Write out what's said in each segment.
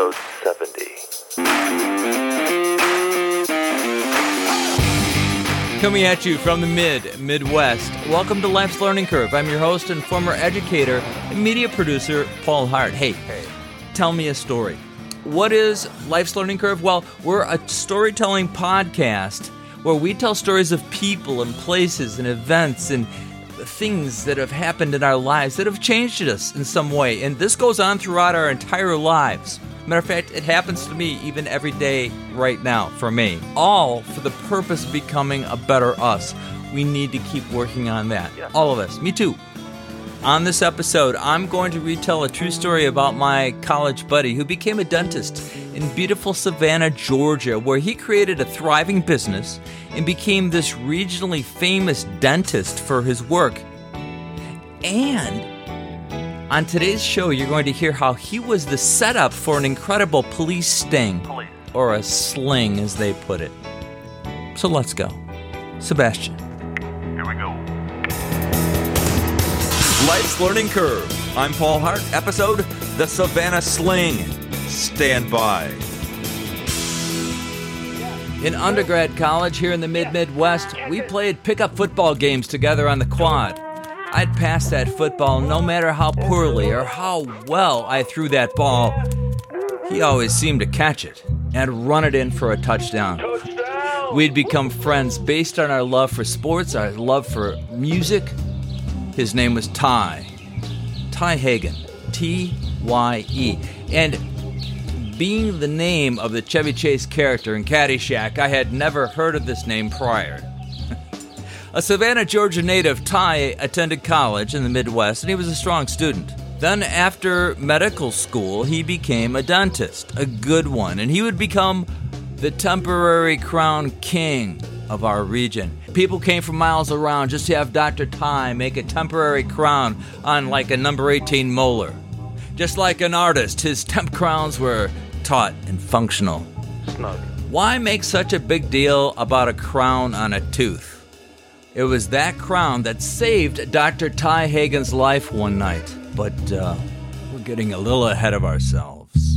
Episode 70. Coming at you from the Midwest, welcome to Life's Learning Curve. I'm your host and former educator and media producer, Paul Hart. Hey, tell me a story. What is Life's Learning Curve? Well, we're a storytelling podcast where we tell stories of people and places and events and things that have happened in our lives that have changed us in some way. And this goes on throughout our entire lives. Matter of fact, it happens to me even every day right now for me. All for the purpose of becoming a better us. We need to keep working on that. Yeah. All of us. Me too. On this episode, I'm going to retell a true story about my college buddy who became a dentist in beautiful Savannah, Georgia, where he created a thriving business and became this regionally famous dentist for his work. And on today's show, you're going to hear how he was the setup for an incredible police sting, or a sling as they put it. So let's go. Sebastian. Here we go. Life's Learning Curve. I'm Paul Hart. Episode, The Savannah Sling. Stand by. In undergrad college here in the mid-Midwest, we played pickup football games together on the quad. I'd pass that football no matter how poorly or how well I threw that ball. He always seemed to catch it and run it in for a touchdown. We'd become friends based on our love for sports, our love for music. His name was Ty Hagen, T-Y-E. And being the name of the Chevy Chase character in Caddyshack, I had never heard of this name prior. A Savannah, Georgia native, Ty attended college in the Midwest, and he was a strong student. Then after medical school, he became a dentist, a good one, and he would become the temporary crown king of our region. People came from miles around just to have Dr. Ty make a temporary crown on like a number 18 molar. Just like an artist, his temp crowns were taut and functional. Snug. Why make such a big deal about a crown on a tooth? It was that crown that saved Dr. Ty Hagen's life one night. But we're getting a little ahead of ourselves.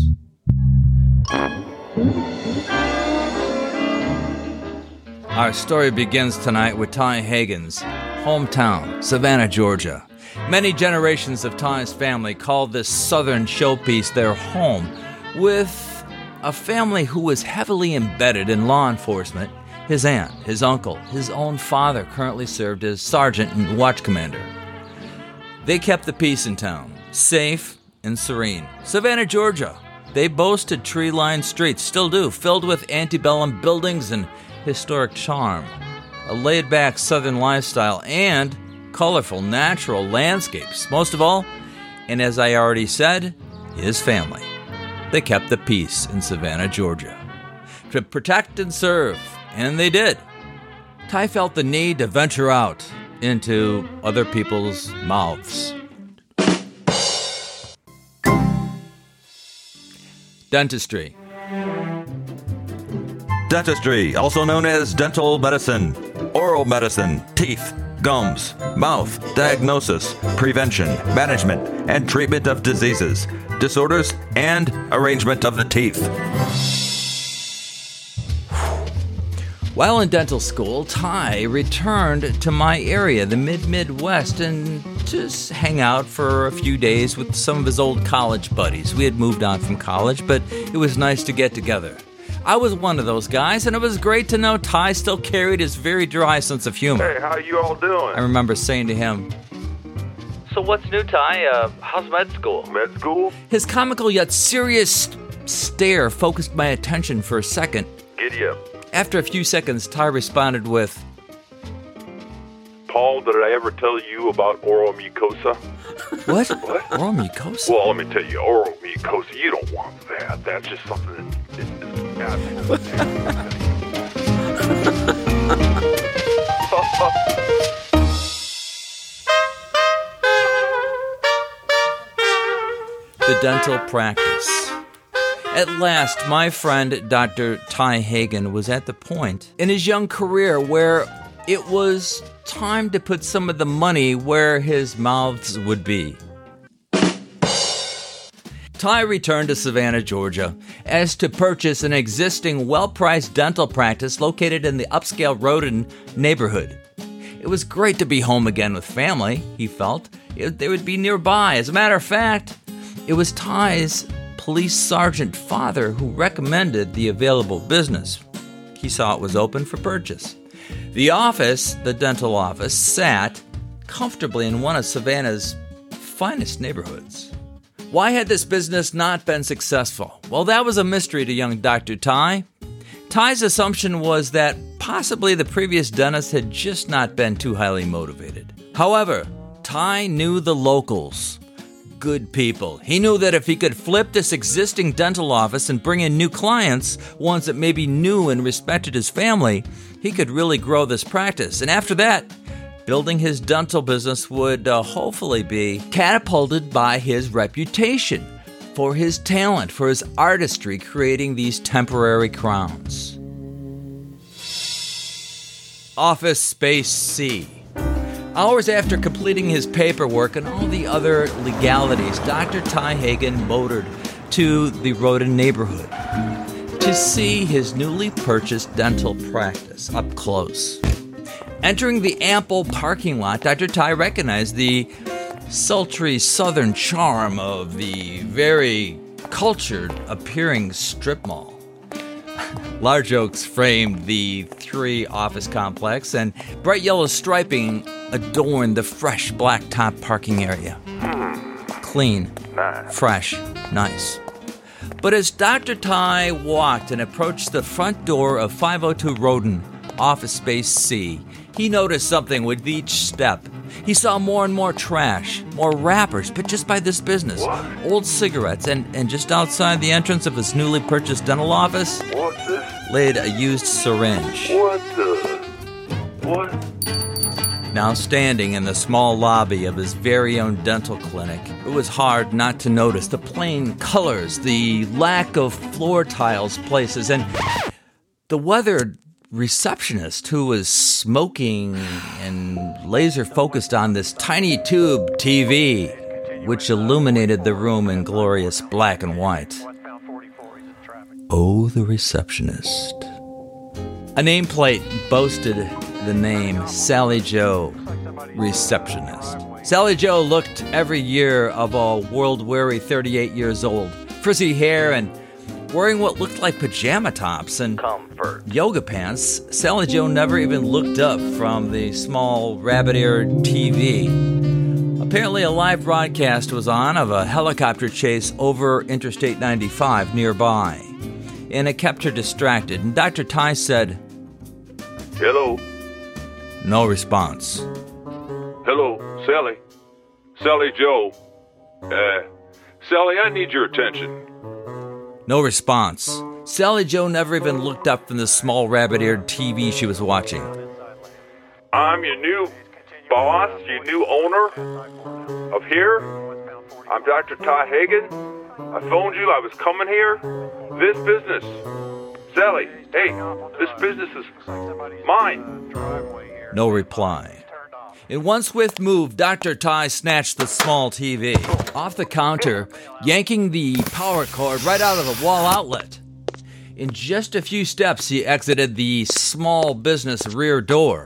Our story begins tonight with Ty Hagen's hometown, Savannah, Georgia. Many generations of Ty's family called this southern showpiece their home, with a family who was heavily embedded in law enforcement. His aunt, his uncle, his own father currently served as sergeant and watch commander. They kept the peace in town, safe and serene. Savannah, Georgia. They boasted tree-lined streets, still do, filled with antebellum buildings and historic charm, a laid-back southern lifestyle, and colorful natural landscapes. Most of all, and as I already said, his family. They kept the peace in Savannah, Georgia, to protect and serve, and they did. Ty felt the need to venture out into other people's mouths. Dentistry. Dentistry, also known as dental medicine, oral medicine, teeth, gums, mouth, diagnosis, prevention, management, and treatment of diseases, disorders, and arrangement of the teeth. While in dental school, Ty returned to my area, the mid-Midwest, and just hang out for a few days with some of his old college buddies. We had moved on from college, but it was nice to get together. I was one of those guys, and it was great to know Ty still carried his very dry sense of humor. Hey, how you all doing? I remember saying to him, "So what's new, Ty? How's med school?" Med school? His comical yet serious stare focused my attention for a second. Giddy up. After a few seconds, Ty responded with, "Paul, did I ever tell you about oral mucosa?" What? Oral mucosa? Well, let me tell you, oral mucosa, you don't want that. That's just something that... The dental practice. At last, my friend Dr. Ty Hagen was at the point in his young career where it was time to put some of the money where his mouths would be. Ty returned to Savannah, Georgia, as to purchase an existing well-priced dental practice located in the upscale Roden neighborhood. It was great to be home again with family, he felt. They would be nearby. As a matter of fact, it was Ty's police sergeant father who recommended the available business. He saw it was open for purchase. The office, the dental office, sat comfortably in one of Savannah's finest neighborhoods. Why had this business not been successful? Well, that was a mystery to young Dr. Ty. Ty's assumption was that possibly the previous dentist had just not been too highly motivated. However, Ty knew the locals. Good people. He knew that if he could flip this existing dental office and bring in new clients, ones that maybe knew and respected his family, he could really grow this practice. And after that, building his dental business would hopefully be catapulted by his reputation for his talent, for his artistry, creating these temporary crowns. Office Space C. Hours after completing his paperwork and all the other legalities, Dr. Ty Hagen motored to the Roden neighborhood to see his newly purchased dental practice up close. Entering the ample parking lot, Dr. Ty recognized the sultry southern charm of the very cultured-appearing strip mall. Large oaks framed the three-office complex, and bright yellow striping adorned the fresh blacktop parking area. Clean, fresh, nice. But as Dr. Ty walked and approached the front door of 502 Roden, Office Space C, he noticed something with each step. He saw more and more trash, more wrappers, but just by this business, what? Old cigarettes, and just outside the entrance of his newly purchased dental office, laid a used syringe. Now standing in the small lobby of his very own dental clinic, it was hard not to notice the plain colors, the lack of floor tiles places, and the weathered receptionist who was smoking and laser-focused on this tiny tube TV, which illuminated the room in glorious black and white. Oh, the receptionist. A nameplate boasted the name Sally Joe, receptionist. Sally Joe looked every year of a world-weary 38 years old, frizzy hair and wearing what looked like pajama tops and comfort yoga pants. Sally Joe never even looked up from the small rabbit-eared TV. Apparently a live broadcast was on of a helicopter chase over Interstate 95 nearby, and it kept her distracted, and Dr. Ty said, "Hello." No response. "Hello, Sally. Sally Joe. Sally, I need your attention." No response. Sally Joe never even looked up from the small rabbit-eared TV she was watching. "I'm your new boss, your new owner of here. I'm Dr. Ty Hagen. I phoned you, I was coming here. This business, Sally, hey, this business is mine." No reply. In one swift move, Dr. Ty snatched the small TV off the counter, yanking the power cord right out of the wall outlet. In just a few steps, he exited the small business rear door.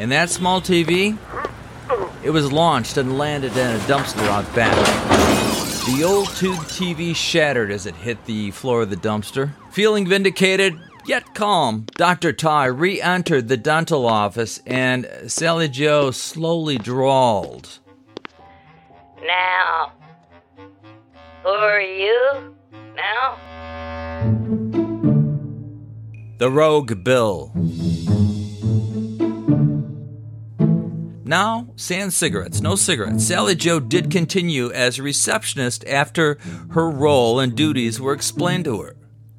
And that small TV, it was launched and landed in a dumpster out back. The old tube TV shattered as it hit the floor of the dumpster. Feeling vindicated, yet calm, Dr. Ty re-entered the dental office, and Sally Joe slowly drawled, "Now, who are you now?" The Rogue Bill. Now, sans cigarettes, no cigarettes. Sally Joe did continue as a receptionist after her role and duties were explained to her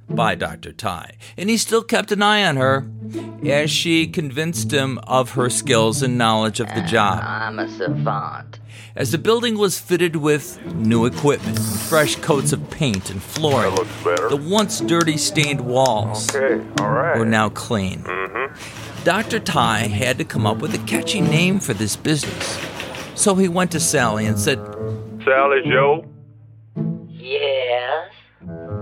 by Dr. Ty, and he still kept an eye on her as she convinced him of her skills and knowledge of the job. "I'm a savant." As the building was fitted with new equipment, fresh coats of paint and flooring, the once dirty stained walls were now clean. Dr. Ty had to come up with a catchy name for this business, so he went to Sally and said, "Sally Joe?" Yes?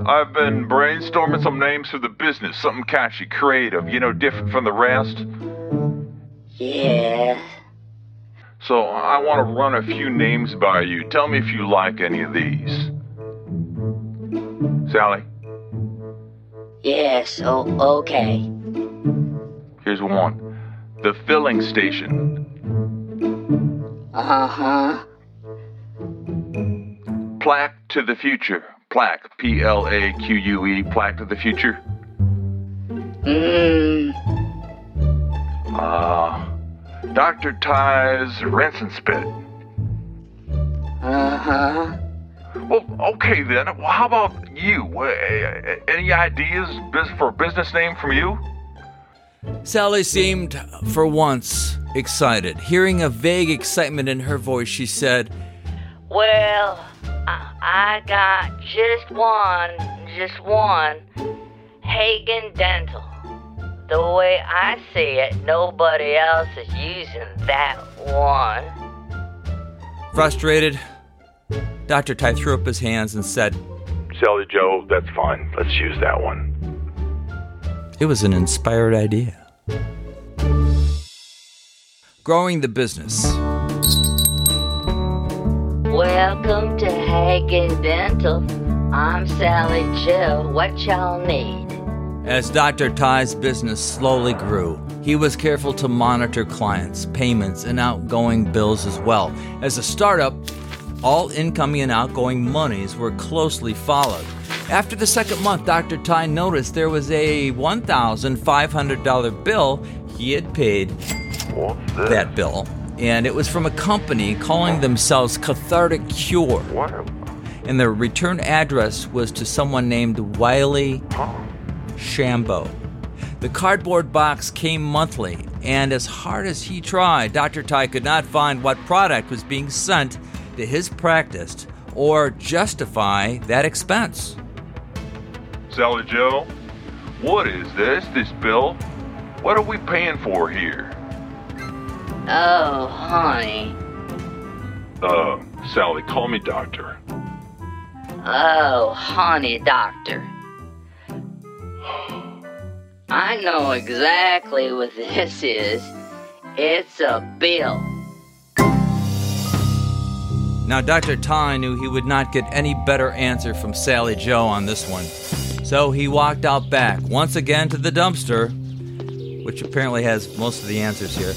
I've been brainstorming some names for the business. Something catchy, creative, you know, different from the rest. Yes? So I want to run a few names by you. Tell me if you like any of these. Sally? Yes, okay. Here's one. The filling station. Uh-huh. Plaque to the future. Plaque. P-L-A-Q-U-E. Plaque to the future. Dr. Ty's rinse and spit. Uh-huh. Well, okay then. Well, how about you? Any ideas for a business name from you? Sally seemed, for once, excited. Hearing a vague excitement in her voice, she said, Well, I got just one. Hagen Dental. The way I see it, nobody else is using that one. Frustrated, Dr. Ty threw up his hands and said, Sally Joe, that's fine. Let's use that one. It was an inspired idea. Growing the business. Welcome to Hagen Dental. I'm Sally Joe. What y'all need? As Dr. Ty's business slowly grew, he was careful to monitor clients, payments, and outgoing bills as well. As a startup, all incoming and outgoing monies were closely followed. After the second month, Dr. Ty noticed there was a $1,500 bill he had paid. What's this? That bill. And it was from a company calling themselves Cathartic Cure. What? And their return address was to someone named Wiley Shambo. The cardboard box came monthly, and as hard as he tried, Dr. Ty could not find what product was being sent to his practice or justify that expense. Sally Joe, what is this bill? What are we paying for here? Oh, honey. Sally, call me doctor. Oh, honey, doctor. I know exactly what this is. It's a bill. Now, Dr. Ty knew he would not get any better answer from Sally Joe on this one. So he walked out back, once again to the dumpster, which apparently has most of the answers here.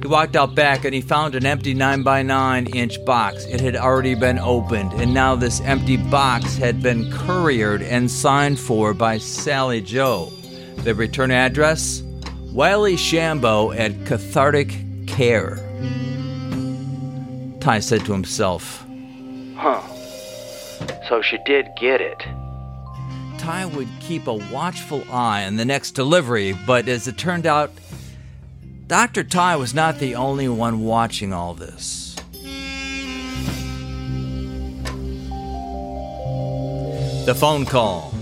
He walked out back and he found an empty 9x9-inch box. It had already been opened, and now this empty box had been couriered and signed for by Sally Joe. The return address? Wiley Shambo at Cathartic Care. Ty said to himself, So she did get it. Ty would keep a watchful eye on the next delivery, but as it turned out, Dr. Ty was not the only one watching all this. The phone call.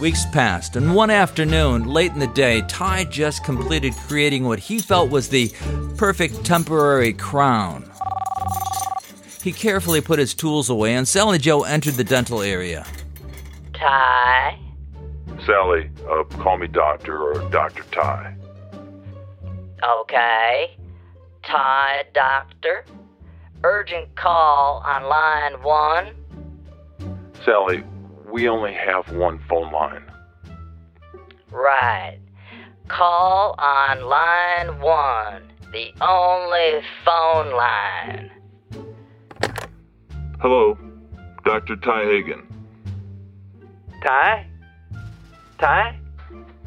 Weeks passed, and one afternoon, late in the day, Ty just completed creating what he felt was the perfect temporary crown. He carefully put his tools away, and Sally Joe entered the dental area. Ty? Sally, call me doctor or Dr. Ty. Okay. Ty, doctor. Urgent call on line 1. Sally, we only have one phone line. Right. Call on line 1. The only phone line. Hello, Dr. Ty Hagen. Ty? Ty?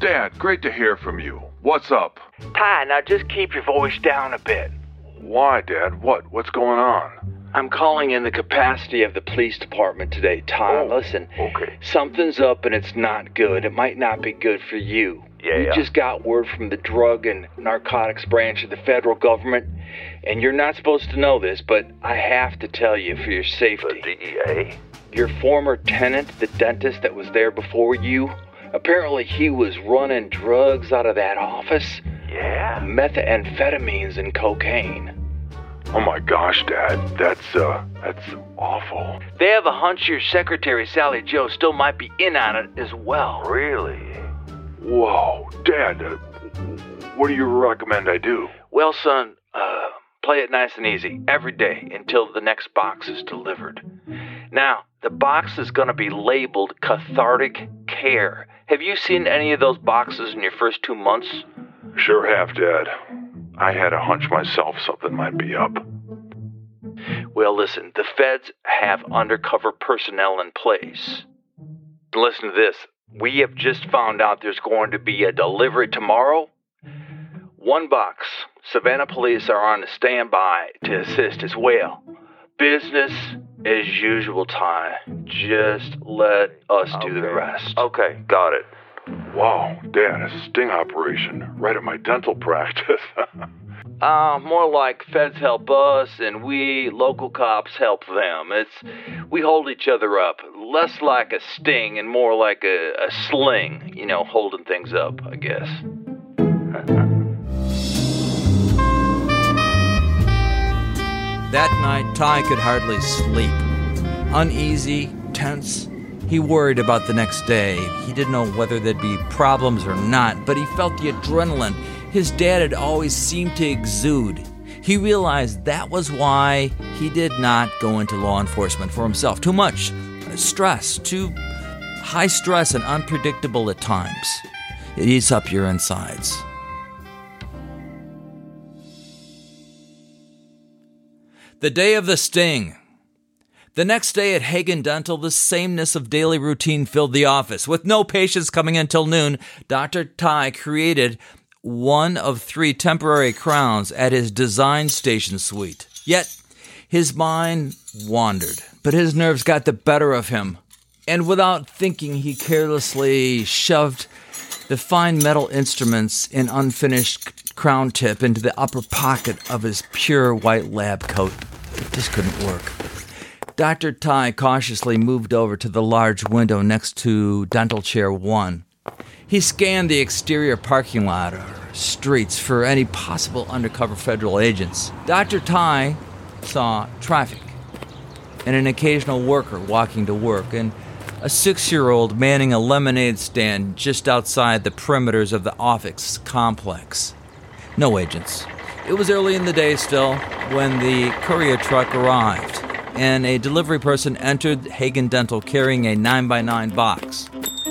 Dad, great to hear from you. What's up? Ty, now just keep your voice down a bit. Why, Dad? What's going on? I'm calling in the capacity of the police department today, Ty. Listen, okay. Something's up and it's not good. It might not be good for you. Yeah. Just got word from the drug and narcotics branch of the federal government, and you're not supposed to know this, but I have to tell you for your safety. The DEA? Your former tenant, the dentist that was there before you, apparently he was running drugs out of that office. Yeah? Methamphetamines and cocaine. Oh my gosh, Dad, that's awful. They have a hunch your secretary, Sally Joe, still might be in on it as well. Really? Whoa, Dad, what do you recommend I do? Well, son, play it nice and easy every day until the next box is delivered. Now, the box is going to be labeled Cathartic Care. Have you seen any of those boxes in your first 2 months? Sure have, Dad. I had a hunch myself something might be up. Well, listen, the feds have undercover personnel in place. Listen to this. We have just found out there's going to be a delivery tomorrow. One box. Savannah police are on standby to assist as well. Business as usual, Ty. Just let us do the rest. Okay, got it. Wow, Dad, a sting operation right at my dental practice. More like feds help us and we local cops help them. We hold each other up. Less like a sting and more like a sling, you know, holding things up, I guess. That night, Ty could hardly sleep. Uneasy, tense. He worried about the next day. He didn't know whether there'd be problems or not, but he felt the adrenaline his dad had always seemed to exude. He realized that was why he did not go into law enforcement for himself. Too much stress, too high stress and unpredictable at times. It eats up your insides. The day of the sting. The next day at Hagen Dental, the sameness of daily routine filled the office. With no patients coming in till noon, Dr. Ty created one of 3 temporary crowns at his design station suite. Yet, his mind wandered, but his nerves got the better of him. And without thinking, he carelessly shoved the fine metal instruments and unfinished crown tip into the upper pocket of his pure white lab coat. This couldn't work. Dr. Ty cautiously moved over to the large window next to dental chair 1. He scanned the exterior parking lot or streets for any possible undercover federal agents. Dr. Ty saw traffic and an occasional worker walking to work and a 6-year-old manning a lemonade stand just outside the perimeters of the office complex. No agents. It was early in the day still when the courier truck arrived, and a delivery person entered Hagen Dental carrying a 9x9 box.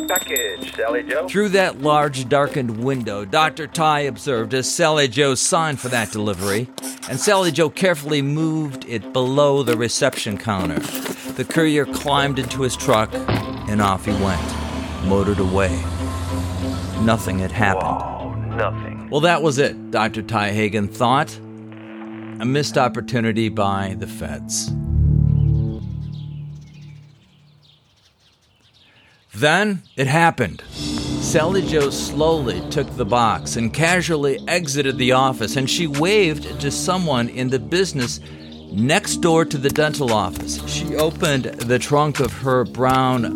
Package, Sally Joe. Through that large, darkened window, Dr. Ty observed as Sally Joe signed for that delivery, and Sally Joe carefully moved it below the reception counter. The courier climbed into his truck, and off he went, motored away. Nothing had happened. Whoa, nothing. Well, that was it, Dr. Ty Hagen thought. A missed opportunity by the feds. Then it happened. Sally Joe slowly took the box and casually exited the office, and she waved to someone in the business next door to the dental office. She opened the trunk of her brown,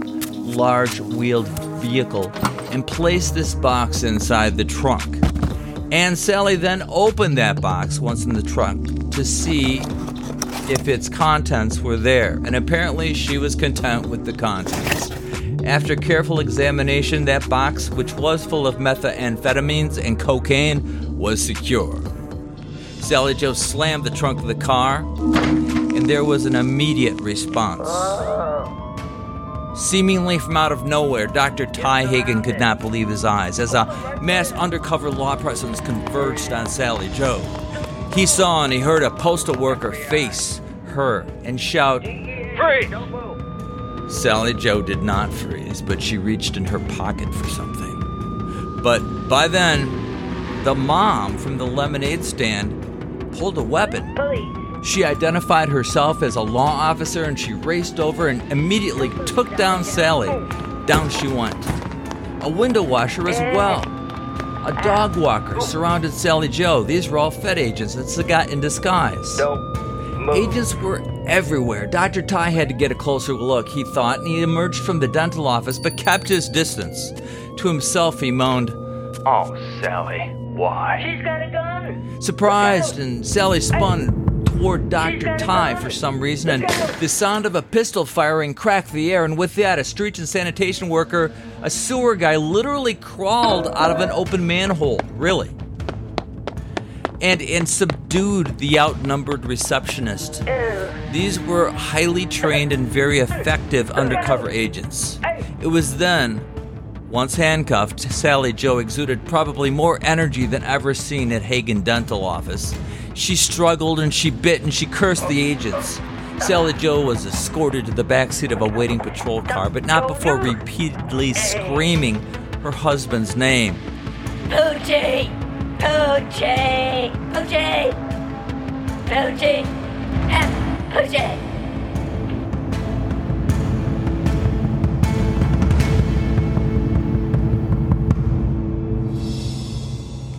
large-wheeled vehicle and placed this box inside the trunk. And Sally then opened that box once in the trunk to see if its contents were there, and apparently she was content with the contents. After careful examination, that box, which was full of methamphetamines and cocaine, was secure. Sally Joe slammed the trunk of the car, and there was an immediate response. Seemingly from out of nowhere, Dr. Ty Hagen could not believe his eyes as a mass undercover law presence converged on Sally Joe. He saw and he heard a postal worker face her and shout, "Freeze!" Sally Joe did not freeze, but she reached in her pocket for something. But by then, the mom from the lemonade stand pulled a weapon. Police. She identified herself as a law officer, and she raced over and immediately took down Sally. Down she went. A window washer as well. A dog walker surrounded Sally Joe. These were all Fed agents that in disguise. Agents were everywhere. Dr. Ty had to get a closer look, he thought, and he emerged from the dental office but kept his distance. To himself, he moaned, "Oh, Sally, why?" "She's got a gun!" Surprised, and Sally spun and before Dr. Ty for some reason, and the sound of a pistol firing cracked the air, and with that, a street and sanitation worker, a sewer guy, literally crawled out of an open manhole, really, and subdued the outnumbered receptionist. These were highly trained and very effective undercover agents. It was then, once handcuffed, Sally Joe exuded probably more energy than ever seen at Hagen Dental office. She struggled and she bit and she cursed the agents. Sally Joe was escorted to the backseat of a waiting patrol car, but not before repeatedly screaming her husband's name. Poochie! Poochie! Poochie! Poochie! Poochie!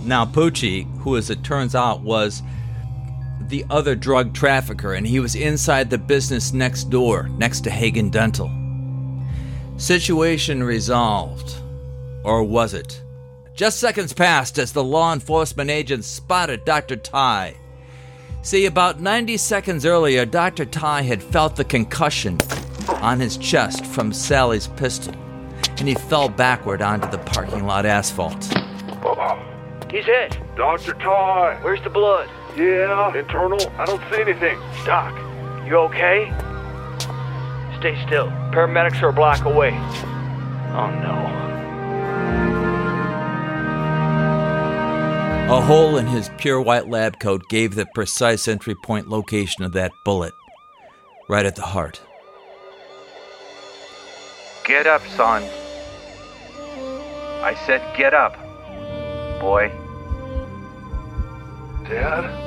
Now, Poochie, who as it turns out was the other drug trafficker, and he was inside the business next door, next to Hagen Dental. Situation resolved. Or was it? Just seconds passed as the law enforcement agents spotted Dr. Ty. See, about 90 seconds earlier, Dr. Ty had felt the concussion on his chest from Sally's pistol, and he fell backward onto the parking lot asphalt. He's hit. Dr. Ty. Where's the blood? Yeah. Internal? I don't see anything. Doc, you okay? Stay still. Paramedics are a block away. Oh, no. A hole in his pure white lab coat gave the precise entry point location of that bullet. Right at the heart. Get up, son. I said get up. Boy. Dad.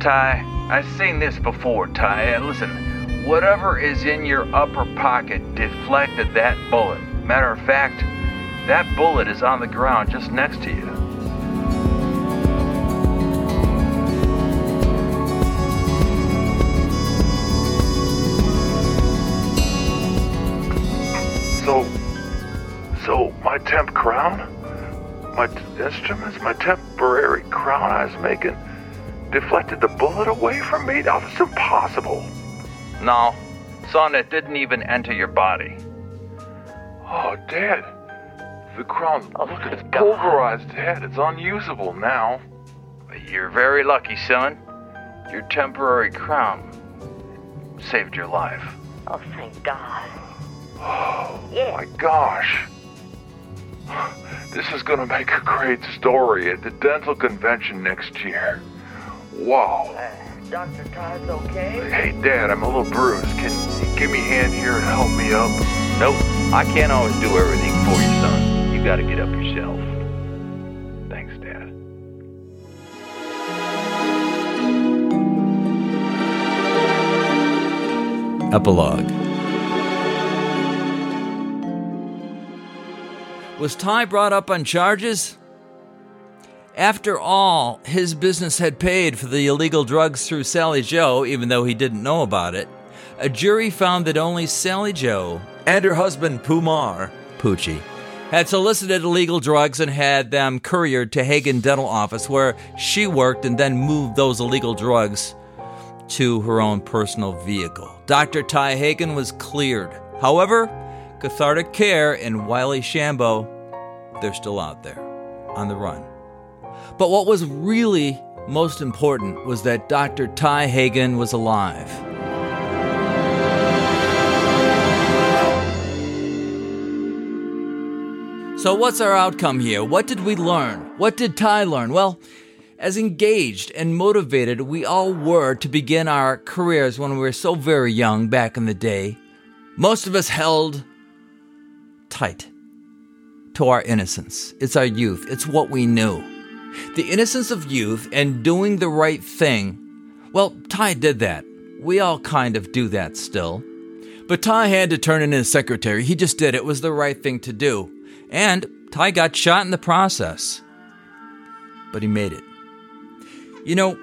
Ty, I've seen this before, Ty, and listen, whatever is in your upper pocket deflected that bullet. Matter of fact, that bullet is on the ground just next to you. So, my temp crown, my instruments, my temporary crown I was making deflected the bullet away from me? That was impossible. No, son, it didn't even enter your body. Oh, Dad, the crown, look, it's pulverized, Dad. It's unusable now. You're very lucky, son. Your temporary crown saved your life. Oh, thank God. Oh, my gosh. This is going to make a great story at the dental convention next year. Wow. Dr. Todd's okay? Hey, Dad, I'm a little bruised. Can you give me a hand here and help me up? Nope. I can't always do everything for you, son. You got to get up yourself. Thanks, Dad. Epilogue. Was Ty brought up on charges? After all, his business had paid for the illegal drugs through Sally Joe, even though he didn't know about it. A jury found that only Sally Joe and her husband Poochie, had solicited illegal drugs and had them couriered to Hagen Dental office where she worked and then moved those illegal drugs to her own personal vehicle. Dr. Ty Hagen was cleared. However, Cathartic Cure and Wiley Shambo, they're still out there, on the run. But what was really most important was that Dr. Ty Hagen was alive. So what's our outcome here? What did we learn? What did Ty learn? Well, as engaged and motivated we all were to begin our careers when we were so very young back in the day, most of us held tight to our innocence. It's our youth. It's what we knew. The innocence of youth and doing the right thing. Well, Ty did that. We all kind of do that still. But Ty had to turn in his secretary. He just did. It was the right thing to do. And Ty got shot in the process. But he made it. You know,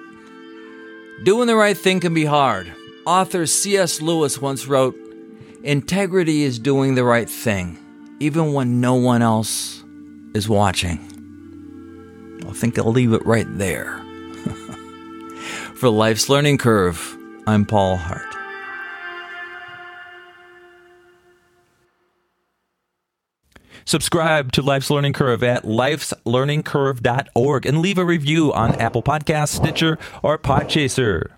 doing the right thing can be hard. Author C.S. Lewis once wrote, "Integrity is doing the right thing, even when no one else is watching." I think I'll leave it right there. For Life's Learning Curve, I'm Paul Hart. Subscribe to Life's Learning Curve at lifeslearningcurve.org and leave a review on Apple Podcasts, Stitcher, or Podchaser.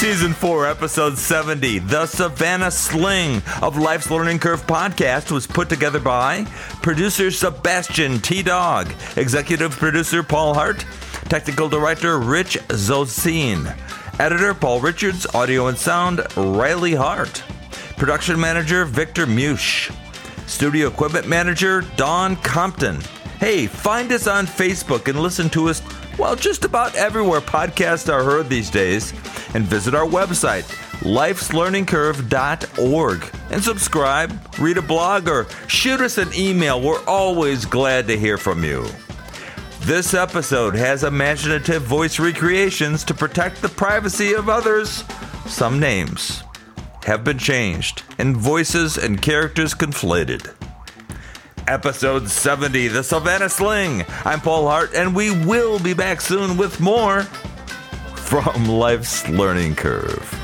Season 4, Episode 70, The Savannah Sling of Life's Learning Curve podcast was put together by producer Sebastian T Dog, executive producer Paul Hart, technical director Rich Zosin, editor Paul Richards, audio and sound Riley Hart, production manager Victor Musch, studio equipment manager Don Compton. Hey, find us on Facebook and listen to us, well, just about everywhere podcasts are heard these days. And visit our website, lifeslearningcurve.org, and subscribe, read a blog, or shoot us an email. We're always glad to hear from you. This episode has imaginative voice recreations to protect the privacy of others. Some names have been changed, and voices and characters conflated. Episode 70, The Savannah Sling. I'm Paul Hart, and we will be back soon with more from Life's Learning Curve.